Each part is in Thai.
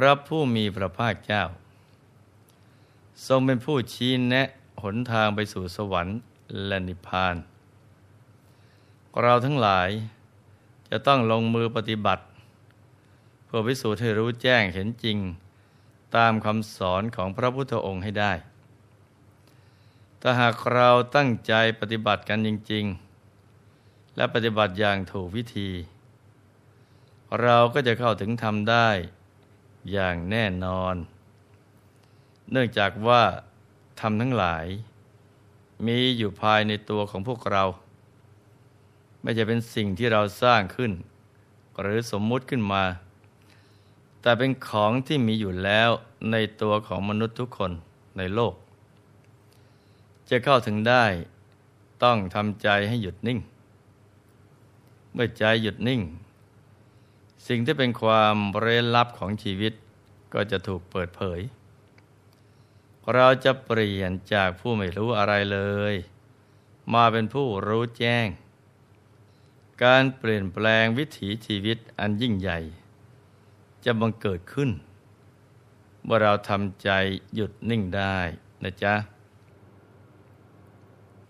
พระผู้มีพระภาคเจ้าทรงเป็นผู้ชี้แนะหนทางไปสู่สวรรค์และนิพพานเราทั้งหลายจะต้องลงมือปฏิบัติเพื่อพิสูจน์ให้รู้แจ้งเห็นจริงตามคำสอนของพระพุทธองค์ให้ได้ถ้าหากเราตั้งใจปฏิบัติกันจริงๆและปฏิบัติอย่างถูกวิธีเราก็จะเข้าถึงธรรมได้อย่างแน่นอนเนื่องจากว่าธรรมทั้งหลายมีอยู่ภายในตัวของพวกเราไม่ใช่เป็นสิ่งที่เราสร้างขึ้นหรือสมมุติขึ้นมาแต่เป็นของที่มีอยู่แล้วในตัวของมนุษย์ทุกคนในโลกจะเข้าถึงได้ต้องทำใจให้หยุดนิ่งเมื่อใจหยุดนิ่งสิ่งที่เป็นความเร้นลับของชีวิตก็จะถูกเปิดเผยเราจะเปลี่ยนจากผู้ไม่รู้อะไรเลยมาเป็นผู้รู้แจ้งการเปลี่ยนแปลงวิถีชีวิตอันยิ่งใหญ่จะบังเกิดขึ้นเมื่อเราทำใจหยุดนิ่งได้นะจ๊ะ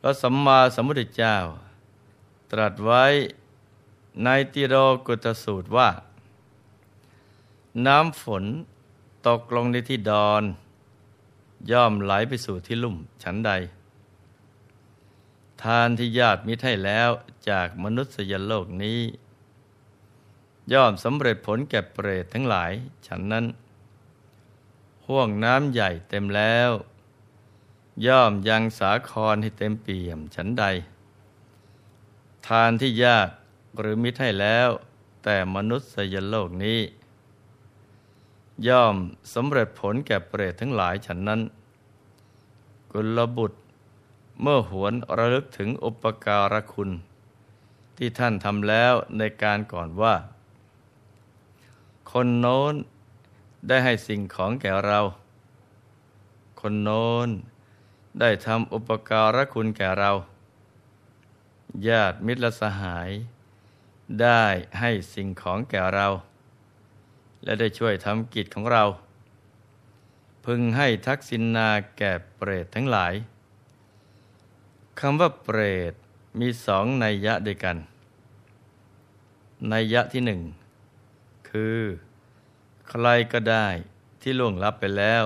พระสัมมาสัมพุทธเจ้าตรัสไว้ในติโรกุตสูตรว่าน้ำฝนตกลงในที่ดอนย่อมไหลไปสู่ที่ลุ่มฉันใดทานที่ญาติมิตรให้แล้วจากมนุษยโลกนี้ย่อมสำเร็จผลแก่เปรตทั้งหลายฉันนั้นห่วงน้ำใหญ่เต็มแล้วย่อมยังสาครให้เต็มเปี่ยมฉันใดทานที่ญาติหรือมิตรให้แล้วแต่มนุษยโลกนี้ย่อมสำเร็จผลแก่เปรตทั้งหลายฉันนั้นกุลบุตรเมื่อหวนระลึกถึงอุปการะคุณที่ท่านทำแล้วในการก่อนว่าคนโน้นได้ให้สิ่งของแก่เราคนโน้นได้ทำอุปการะคุณแก่เราญาติมิตรสหายได้ให้สิ่งของแก่เราและได้ช่วยทำกิจของเราพึงให้ทักษิณาแก่เปรตทั้งหลายคำว่าเปรตมีสองนัยยะด้วยกันนัยยะที่หนึ่งคือใครก็ได้ที่ล่วงลับไปแล้ว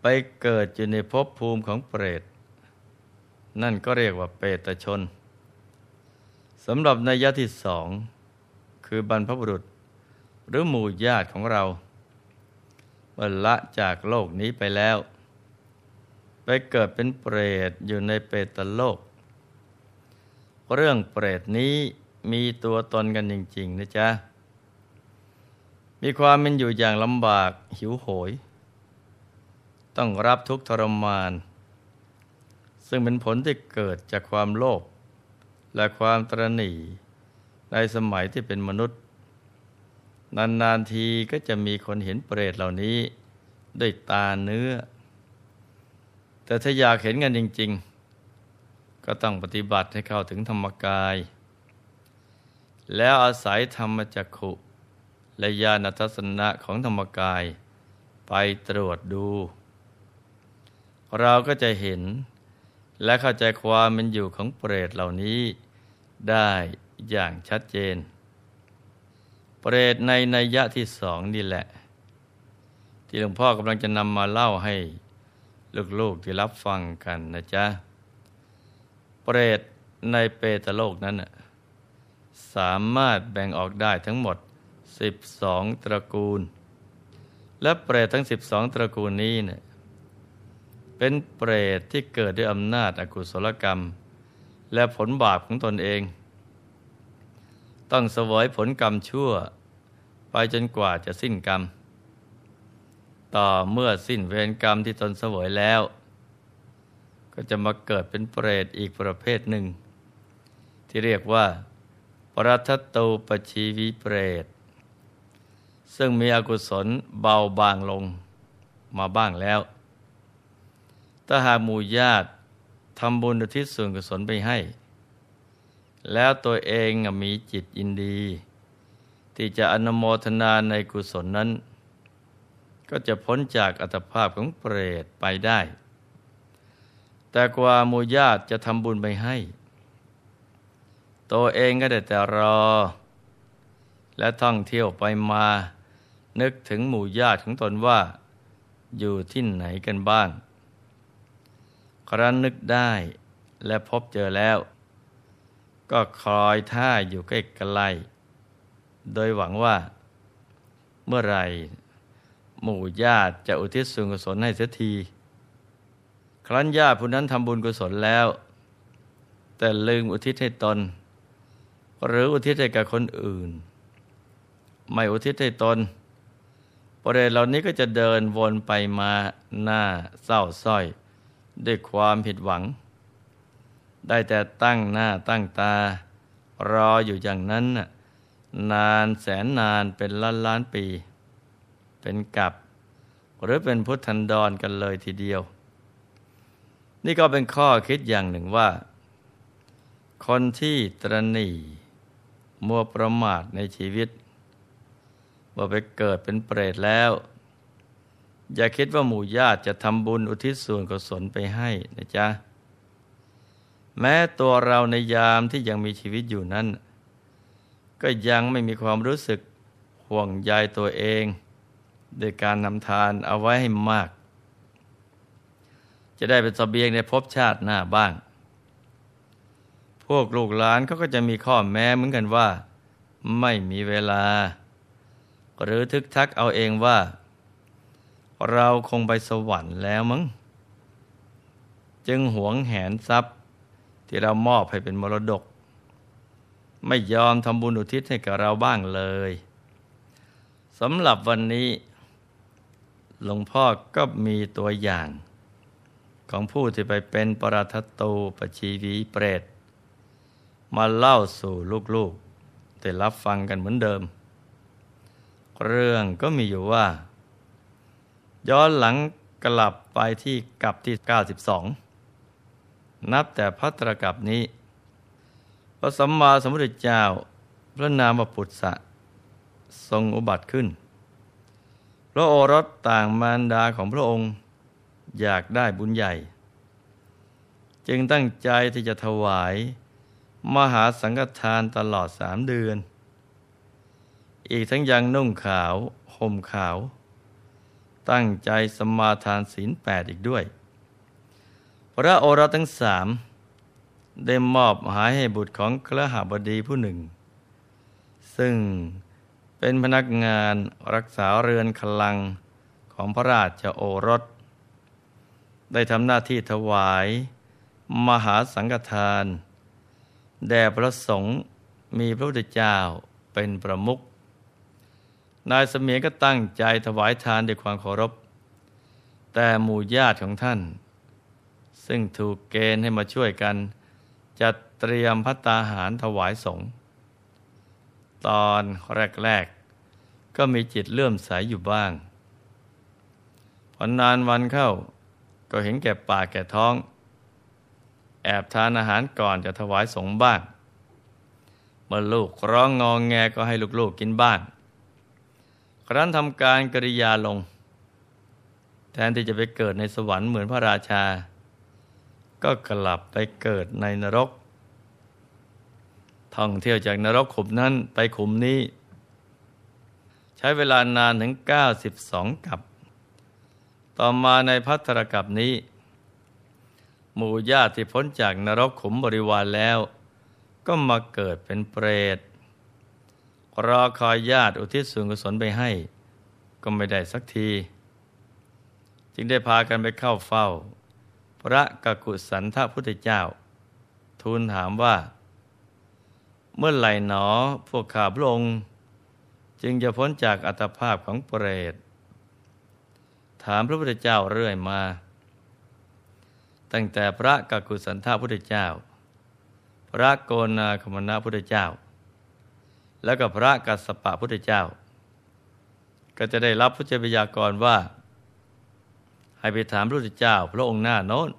ไปเกิดอยู่ในภพภูมิของเปรตนั่นก็เรียกว่าเปรตชนสำหรับนัยยะที่สองคือบรรพบุรุษหรือหมู่ญาติของเราเมื่อละจากโลกนี้ไปแล้วไปเกิดเป็นเปรตอยู่ในเปตโลกเรื่องเปรตนี้มีตัวตนกันจริงๆนะจ๊ะมีความเป็นอยู่อย่างลำบากหิวโหยต้องรับทุกข์ทรมานซึ่งเป็นผลที่เกิดจากความโลภและความตระหนี่ในสมัยที่เป็นมนุษย์นานๆทีก็จะมีคนเห็นเปรตเหล่านี้ด้วยตาเนื้อแต่ถ้าอยากเห็นกันจริงๆก็ต้องปฏิบัติให้เข้าถึงธรรมกายแล้วอาศัยธรรมจักขุและญาณทัศนะของธรรมกายไปตรวจดูเราก็จะเห็นและเข้าใจความเป็นอยู่ของเปรตเหล่านี้ได้อย่างชัดเจนเปรตในนัยยะที่สองนี่แหละที่หลวงพ่อกำลังจะนำมาเล่าให้ลูกๆที่รับฟังกันนะจ๊ะเปรตในเปตโลกนั้นสามารถแบ่งออกได้ทั้งหมด12ตระกูลและเปรตทั้ง12ตระกูลนี้เนี่ยเป็นเปรตที่เกิดด้วยอำนาจอกุศลกรรมและผลบาปของตนเองต้องเสวยผลกรรมชั่วไปจนกว่าจะสิ้นกรรมต่อเมื่อสิ้นเวรกรรมที่ตนเสวยแล้วก็จะมาเกิดเป็นเปรตอีกประเภทหนึ่งที่เรียกว่าปรัตตูปชีวิเปรตซึ่งมีอกุศลเบาบางลงมาบ้างแล้วถ้าหากหมู่ญาติทำบุญอุทิศส่วนกุศลไปให้แล้วตัวเองมีจิตยินดีที่จะอนุโมทนาในกุศลนั้น ก็จะพ้นจากอัตภาพของเปรตไปได้แต่กว่ามูญาติจะทำบุญไปให้ตัวเองก็ได้แต่รอและท่องเที่ยวไปมานึกถึงหมู่ญาติของตนว่าอยู่ที่ไหนกันบ้างครั้นนึกได้และพบเจอแล้วก็คอยท่าอยู่ใกล้ๆโดยหวังว่าเมื่อไหร่หมู่ญาติจะอุทิศส่วนกุศลให้เสียทีครั้นญาติผู้นั้นทำบุญกุศลแล้วแต่ลืมอุทิศให้ตนหรืออุทิศให้กับคนอื่นไม่อุทิศให้ตนเปรตเหล่านี้ก็จะเดินวนไปมาหน้าเศร้าส้อยด้วยความผิดหวังได้แต่ตั้งหน้าตั้งตารออยู่อย่างนั้นนานแสนนานเป็นล้านล้านปีเป็นกัปหรือเป็นพุทธันดรกันเลยทีเดียวนี่ก็เป็นข้อคิดอย่างหนึ่งว่าคนที่ตระหนี่มัวประมาทในชีวิตว่าไปเกิดเป็นเปรตแล้วอย่าคิดว่าหมู่ญาติจะทำบุญอุทิศส่วนกุศลไปให้นะจ๊ะแม้ตัวเราในยามที่ยังมีชีวิตอยู่นั้นก็ยังไม่มีความรู้สึกห่วงใยตัวเองโดยการนำทานเอาไว้ให้มากจะได้เป็นเสบียงในภพชาติหน้าบ้างพวกลูกหลานเขาก็จะมีข้อแม้เหมือนกันว่าไม่มีเวลาหรือทึกทักเอาเองว่าเราคงไปสวรรค์แล้วมั้งจึงหวงแหนทรัพย์ที่เรามอบให้เป็นมรดกไม่ยอมทำบุญอุทิศให้กับเราบ้างเลยสำหรับวันนี้หลวงพ่อก็มีตัวอย่างของผู้ที่ไปเป็นปราทัตตูปชีวีเปรตมาเล่าสู่ลูกๆได้รับฟังกันเหมือนเดิมเรื่องก็มีอยู่ว่าย้อนหลังกลับไปที่กัปที่92นับแต่ภัตตรกัปนี้พระสัมมาสัมพุทธเจ้าพระนามว่าปุษสะทรงอุบัติขึ้นพระโอรสต่างมารดาของพระองค์อยากได้บุญใหญ่จึงตั้งใจที่จะถวายมหาสังฆทานตลอด3 เดือนอีกทั้งยังนุ่งขาวห่มขาวตั้งใจสมาทานศีล8อีกด้วยพระโอรสทั้ง3ได้มอบหมายให้บุตรของคฤหบดีผู้หนึ่งซึ่งเป็นพนักงานรักษาเรือนคลังของพระราชโอรสได้ทำหน้าที่ถวายมหาสังฆทานแด่พระสงฆ์มีพระพุทธเจ้าเป็นประมุขนายเสมียนก็ตั้งใจถวายทานด้วยความเคารพแต่หมู่ญาติของท่านซึ่งถูกเกณฑ์ให้มาช่วยกันจัดเตรียมภัตตาหารถวายสงฆ์ตอนแรกๆก็มีจิตเลื่อมใสอยู่บ้างพอนานวันเข้าก็เห็นแก่ปากแก่ท้องแอบทานอาหารก่อนจะถวายสงฆ์บ้างเมื่อลูกร้องงอแงก็ให้ลูกๆกินบ้างครั้นทำการกริยาลงแทนที่จะไปเกิดในสวรรค์เหมือนพระราชาก็กลับไปเกิดในนรกท่องเที่ยวจากนรกขุมนั้นไปขุมนี้ใช้เวลานานถึง92กัปต่อมาในภัตตรกัปนี้หมู่ญาติที่พ้นจากนรกขุมบริวารแล้วก็มาเกิดเป็นเปรตรอคอยญาติอุทิศส่วนกุศลไปให้ก็ไม่ได้สักทีจึงได้พากันไปเข้าเฝ้าพระกักุสันทพุทธเจ้าทูลถามว่าเมื่อไหร่หนอพวกข้าพระองค์จึงจะพ้นจากอัตภาพของเปรตถามพระพุทธเจ้าเรื่อยมาตั้งแต่พระกักุสันทพุทธเจ้าพระโกนาคมนะพุทธเจ้าและก็พระกัสสปะพุทธเจ้าก็จะได้รับพุทธพยากรว่าให้ไปถามพระพุทธเจ้าพระองค์หน้าโน้น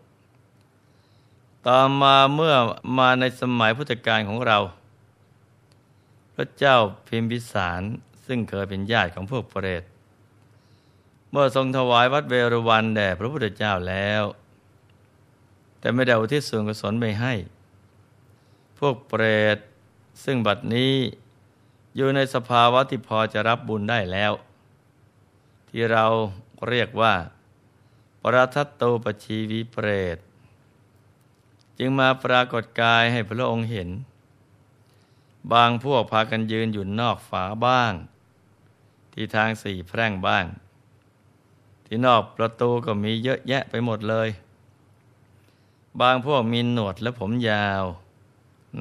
ต่อมาเมื่อมาในสมัยพุทธกาลของเราพระเจ้าพิมพิสารซึ่งเคยเป็นญาติของพวกเปรต เมื่อทรงถวายวัดเวรุวันแด่พระพุทธเจ้าแล้วแต่ไม่ได้อุทิศส่วนกุศลไปให้พวกเปรตซึ่งบัดนี้อยู่ในสภาวะที่พอจะรับบุญได้แล้วที่เราเรียกว่าปรทัตโตปชีวิเปรตจึงมาปรากฏกายให้พระองค์เห็นบางพวกพากันยืนอยู่นอกฝาบ้างที่ทางสี่แพร่งบ้างที่นอกประตูก็มีเยอะแยะไปหมดเลยบางพวกมีหนวดและผมยาว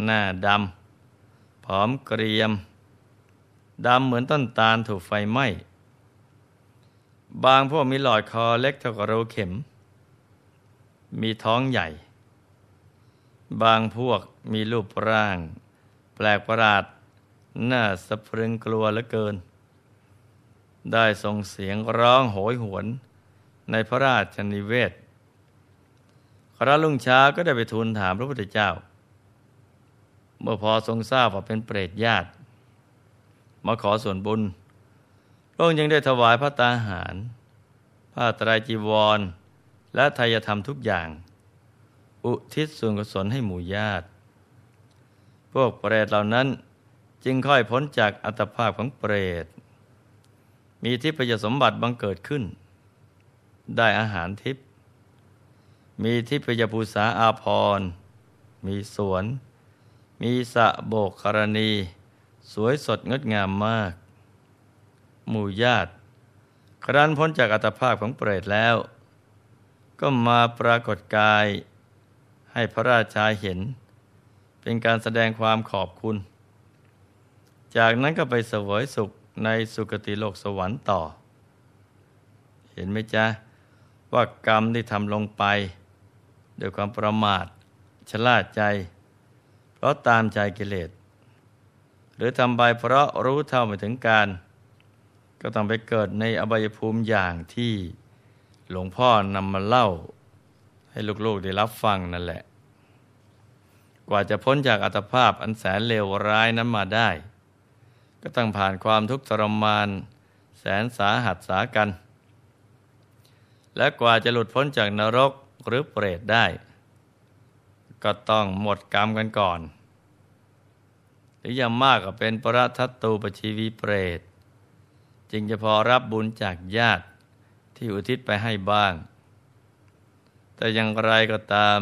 หน้าดำผอมเกรียมดำเหมือนต้นตาลถูกไฟไหม้บางพวกมีหลอดคอเล็กเท่ากับรูเข็มมีท้องใหญ่บางพวกมีรูปร่างแปลกประหลาดน่าสะพรึงกลัวเหลือเกินได้ส่งเสียงร้องโหยหวนในพระราชนิเวศครั้นรุ่งเช้าก็ได้ไปทูลถามพระพุทธเจ้าเมื่อพอทรงทราบว่าเป็นเปรตญาติมาขอส่วนบุญพระองค์ยังได้ถวายพระตาหารผ้าไตรจีวรและไตรยธรรมทุกอย่างอุทิศส่วนกุศลให้หมู่ญาติพวกเปรตเหล่านั้นจึงค่อยพ้นจากอัตภาพของเปรตมีทิพยสมบัติบังเกิดขึ้นได้อาหารทิพย์มีทิพยภูษาอาภรณ์มีสวนมีสระโบกกรณีสวยสดงดงามมากหมู่ญาติครั้นพ้นจากอัตภาพของเปรตแล้วก็มาปรากฏกายให้พระราชาเห็นเป็นการแสดงความขอบคุณจากนั้นก็ไปเสวยสุขในสุคติโลกสวรรค์ต่อเห็นไหมจ๊ะว่ากรรมที่ทำลงไปด้วยความประมาทชราใจเพราะตามใจกิเลสหรือทำไปเพราะรู้เท่าไม่ถึงการก็ต้องไปเกิดในอบายภูมิอย่างที่หลวงพ่อนำมาเล่าให้ลูกๆได้รับฟังนั่นแหละกว่าจะพ้นจากอัตภาพอันแสนเลวร้ายนั้นมาได้ก็ต้องผ่านความทุกข์ทรมานแสนสาหัสสากันและกว่าจะหลุดพ้นจากนรกหรือเปรตได้ก็ต้องหมดกรรมกันก่อนหรืออย่างมากก็เป็นปรทัตตูปชีวิเปรตจึงจะพอรับบุญจากญาติที่อุทิศไปให้บ้างแต่อย่างไรก็ตาม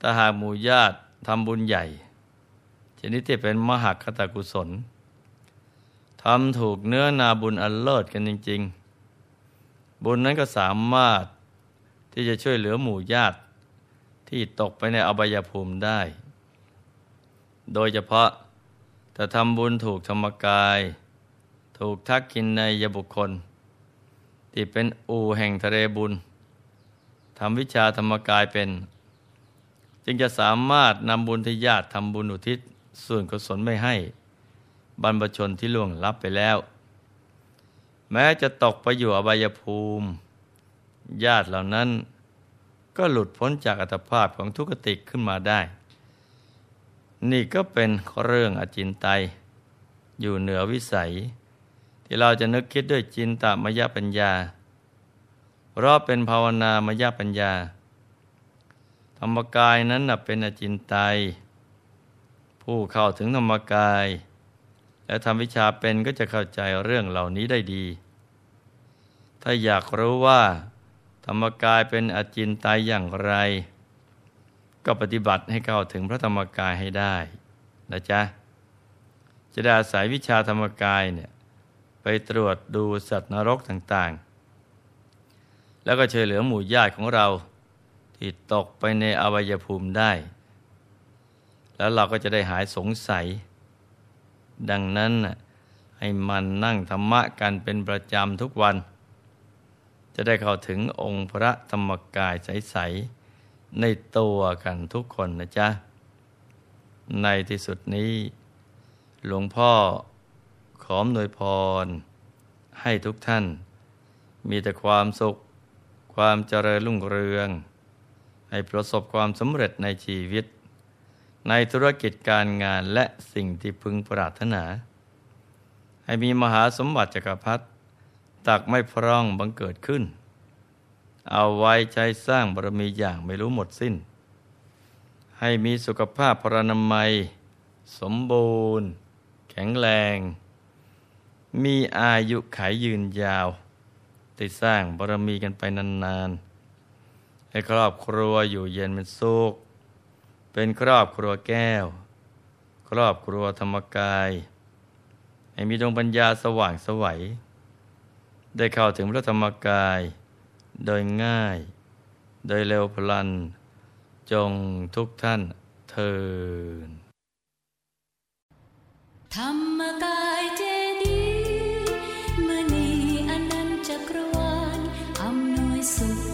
ถ้าหากหมู่ญาติทำบุญใหญ่ชนิดที่เป็นมหคตกุศลทำถูกเนื้อนาบุญอันเลิศกันจริงๆบุญนั้นก็สามารถที่จะช่วยเหลือหมู่ญาติที่ตกไปในอบายภูมิได้โดยเฉพาะถ้าทำบุญถูกธรรมกายถูกทักขินัยบุคคลที่เป็นอู่แห่งทะเลบุญทำวิชาธรรมกายเป็นจึงจะสามารถนำบุญที่ญาติทำบุญอุทิศส่วนกุศลไม่ให้บรรพชนที่ล่วงลับไปแล้วแม้จะตกไปอยู่อบายภูมิญาติเหล่านั้นก็หลุดพ้นจากอัตภาพของทุกขติขึ้นมาได้นี่ก็เป็นเรื่องอจินไตยอยู่เหนือวิสัยที่เราจะนึกคิดด้วยจินตมยปัญญาเพราะเป็นภาวนามยปัญญาธรรมกายนั้นเป็นอจินไตยผู้เข้าถึงธรรมกายและทำวิชาเป็นก็จะเข้าใจเรื่องเหล่านี้ได้ดีถ้าอยากรู้ว่าธรรมกายเป็นอจินไตยอย่างไรก็ปฏิบัติให้เข้าถึงพระธรรมกายให้ได้นะจ๊ะจะได้อาศัยวิชาธรรมกายไปตรวจดูสัตว์นรกต่างๆแล้วก็ช่วยเหลือหมู่ญาติของเราที่ตกไปในอบายภูมิได้แล้วเราก็จะได้หายสงสัยดังนั้นให้มันนั่งธรรมะกันเป็นประจำทุกวันจะได้เข้าถึงองค์พระธรรมกายใสๆในตัวกันทุกคนนะจ๊ะในที่สุดนี้หลวงพ่อขออวยพรให้ทุกท่านมีแต่ความสุขความเจริญรุ่งเรืองให้ประสบความสำเร็จในชีวิตในธุรกิจการงานและสิ่งที่พึงปรารถนาให้มีมหาสมบัติจักรพรรดิ ตักไม่พร่องบังเกิดขึ้นเอาไว้ใช้สร้างบารมีอย่างไม่รู้หมดสิ้นให้มีสุขภาพพรรณนามัยสมบูรณ์แข็งแรงมีอายุขัยยืนยาวติดสร้างบารมีกันไปนานๆให้ครอบครัวอยู่เย็นเป็นสุขเป็นครอบครัวแก้วครอบครัวธรรมกายให้มีดวงปัญญาสว่างไสวได้เข้าถึงพระธรรมกายโดยง่ายโดยเร็วพลันจงทุกท่านเทอญธรรมกายเจดีย์มณีอนันต์จักรวาลอำนวยสุข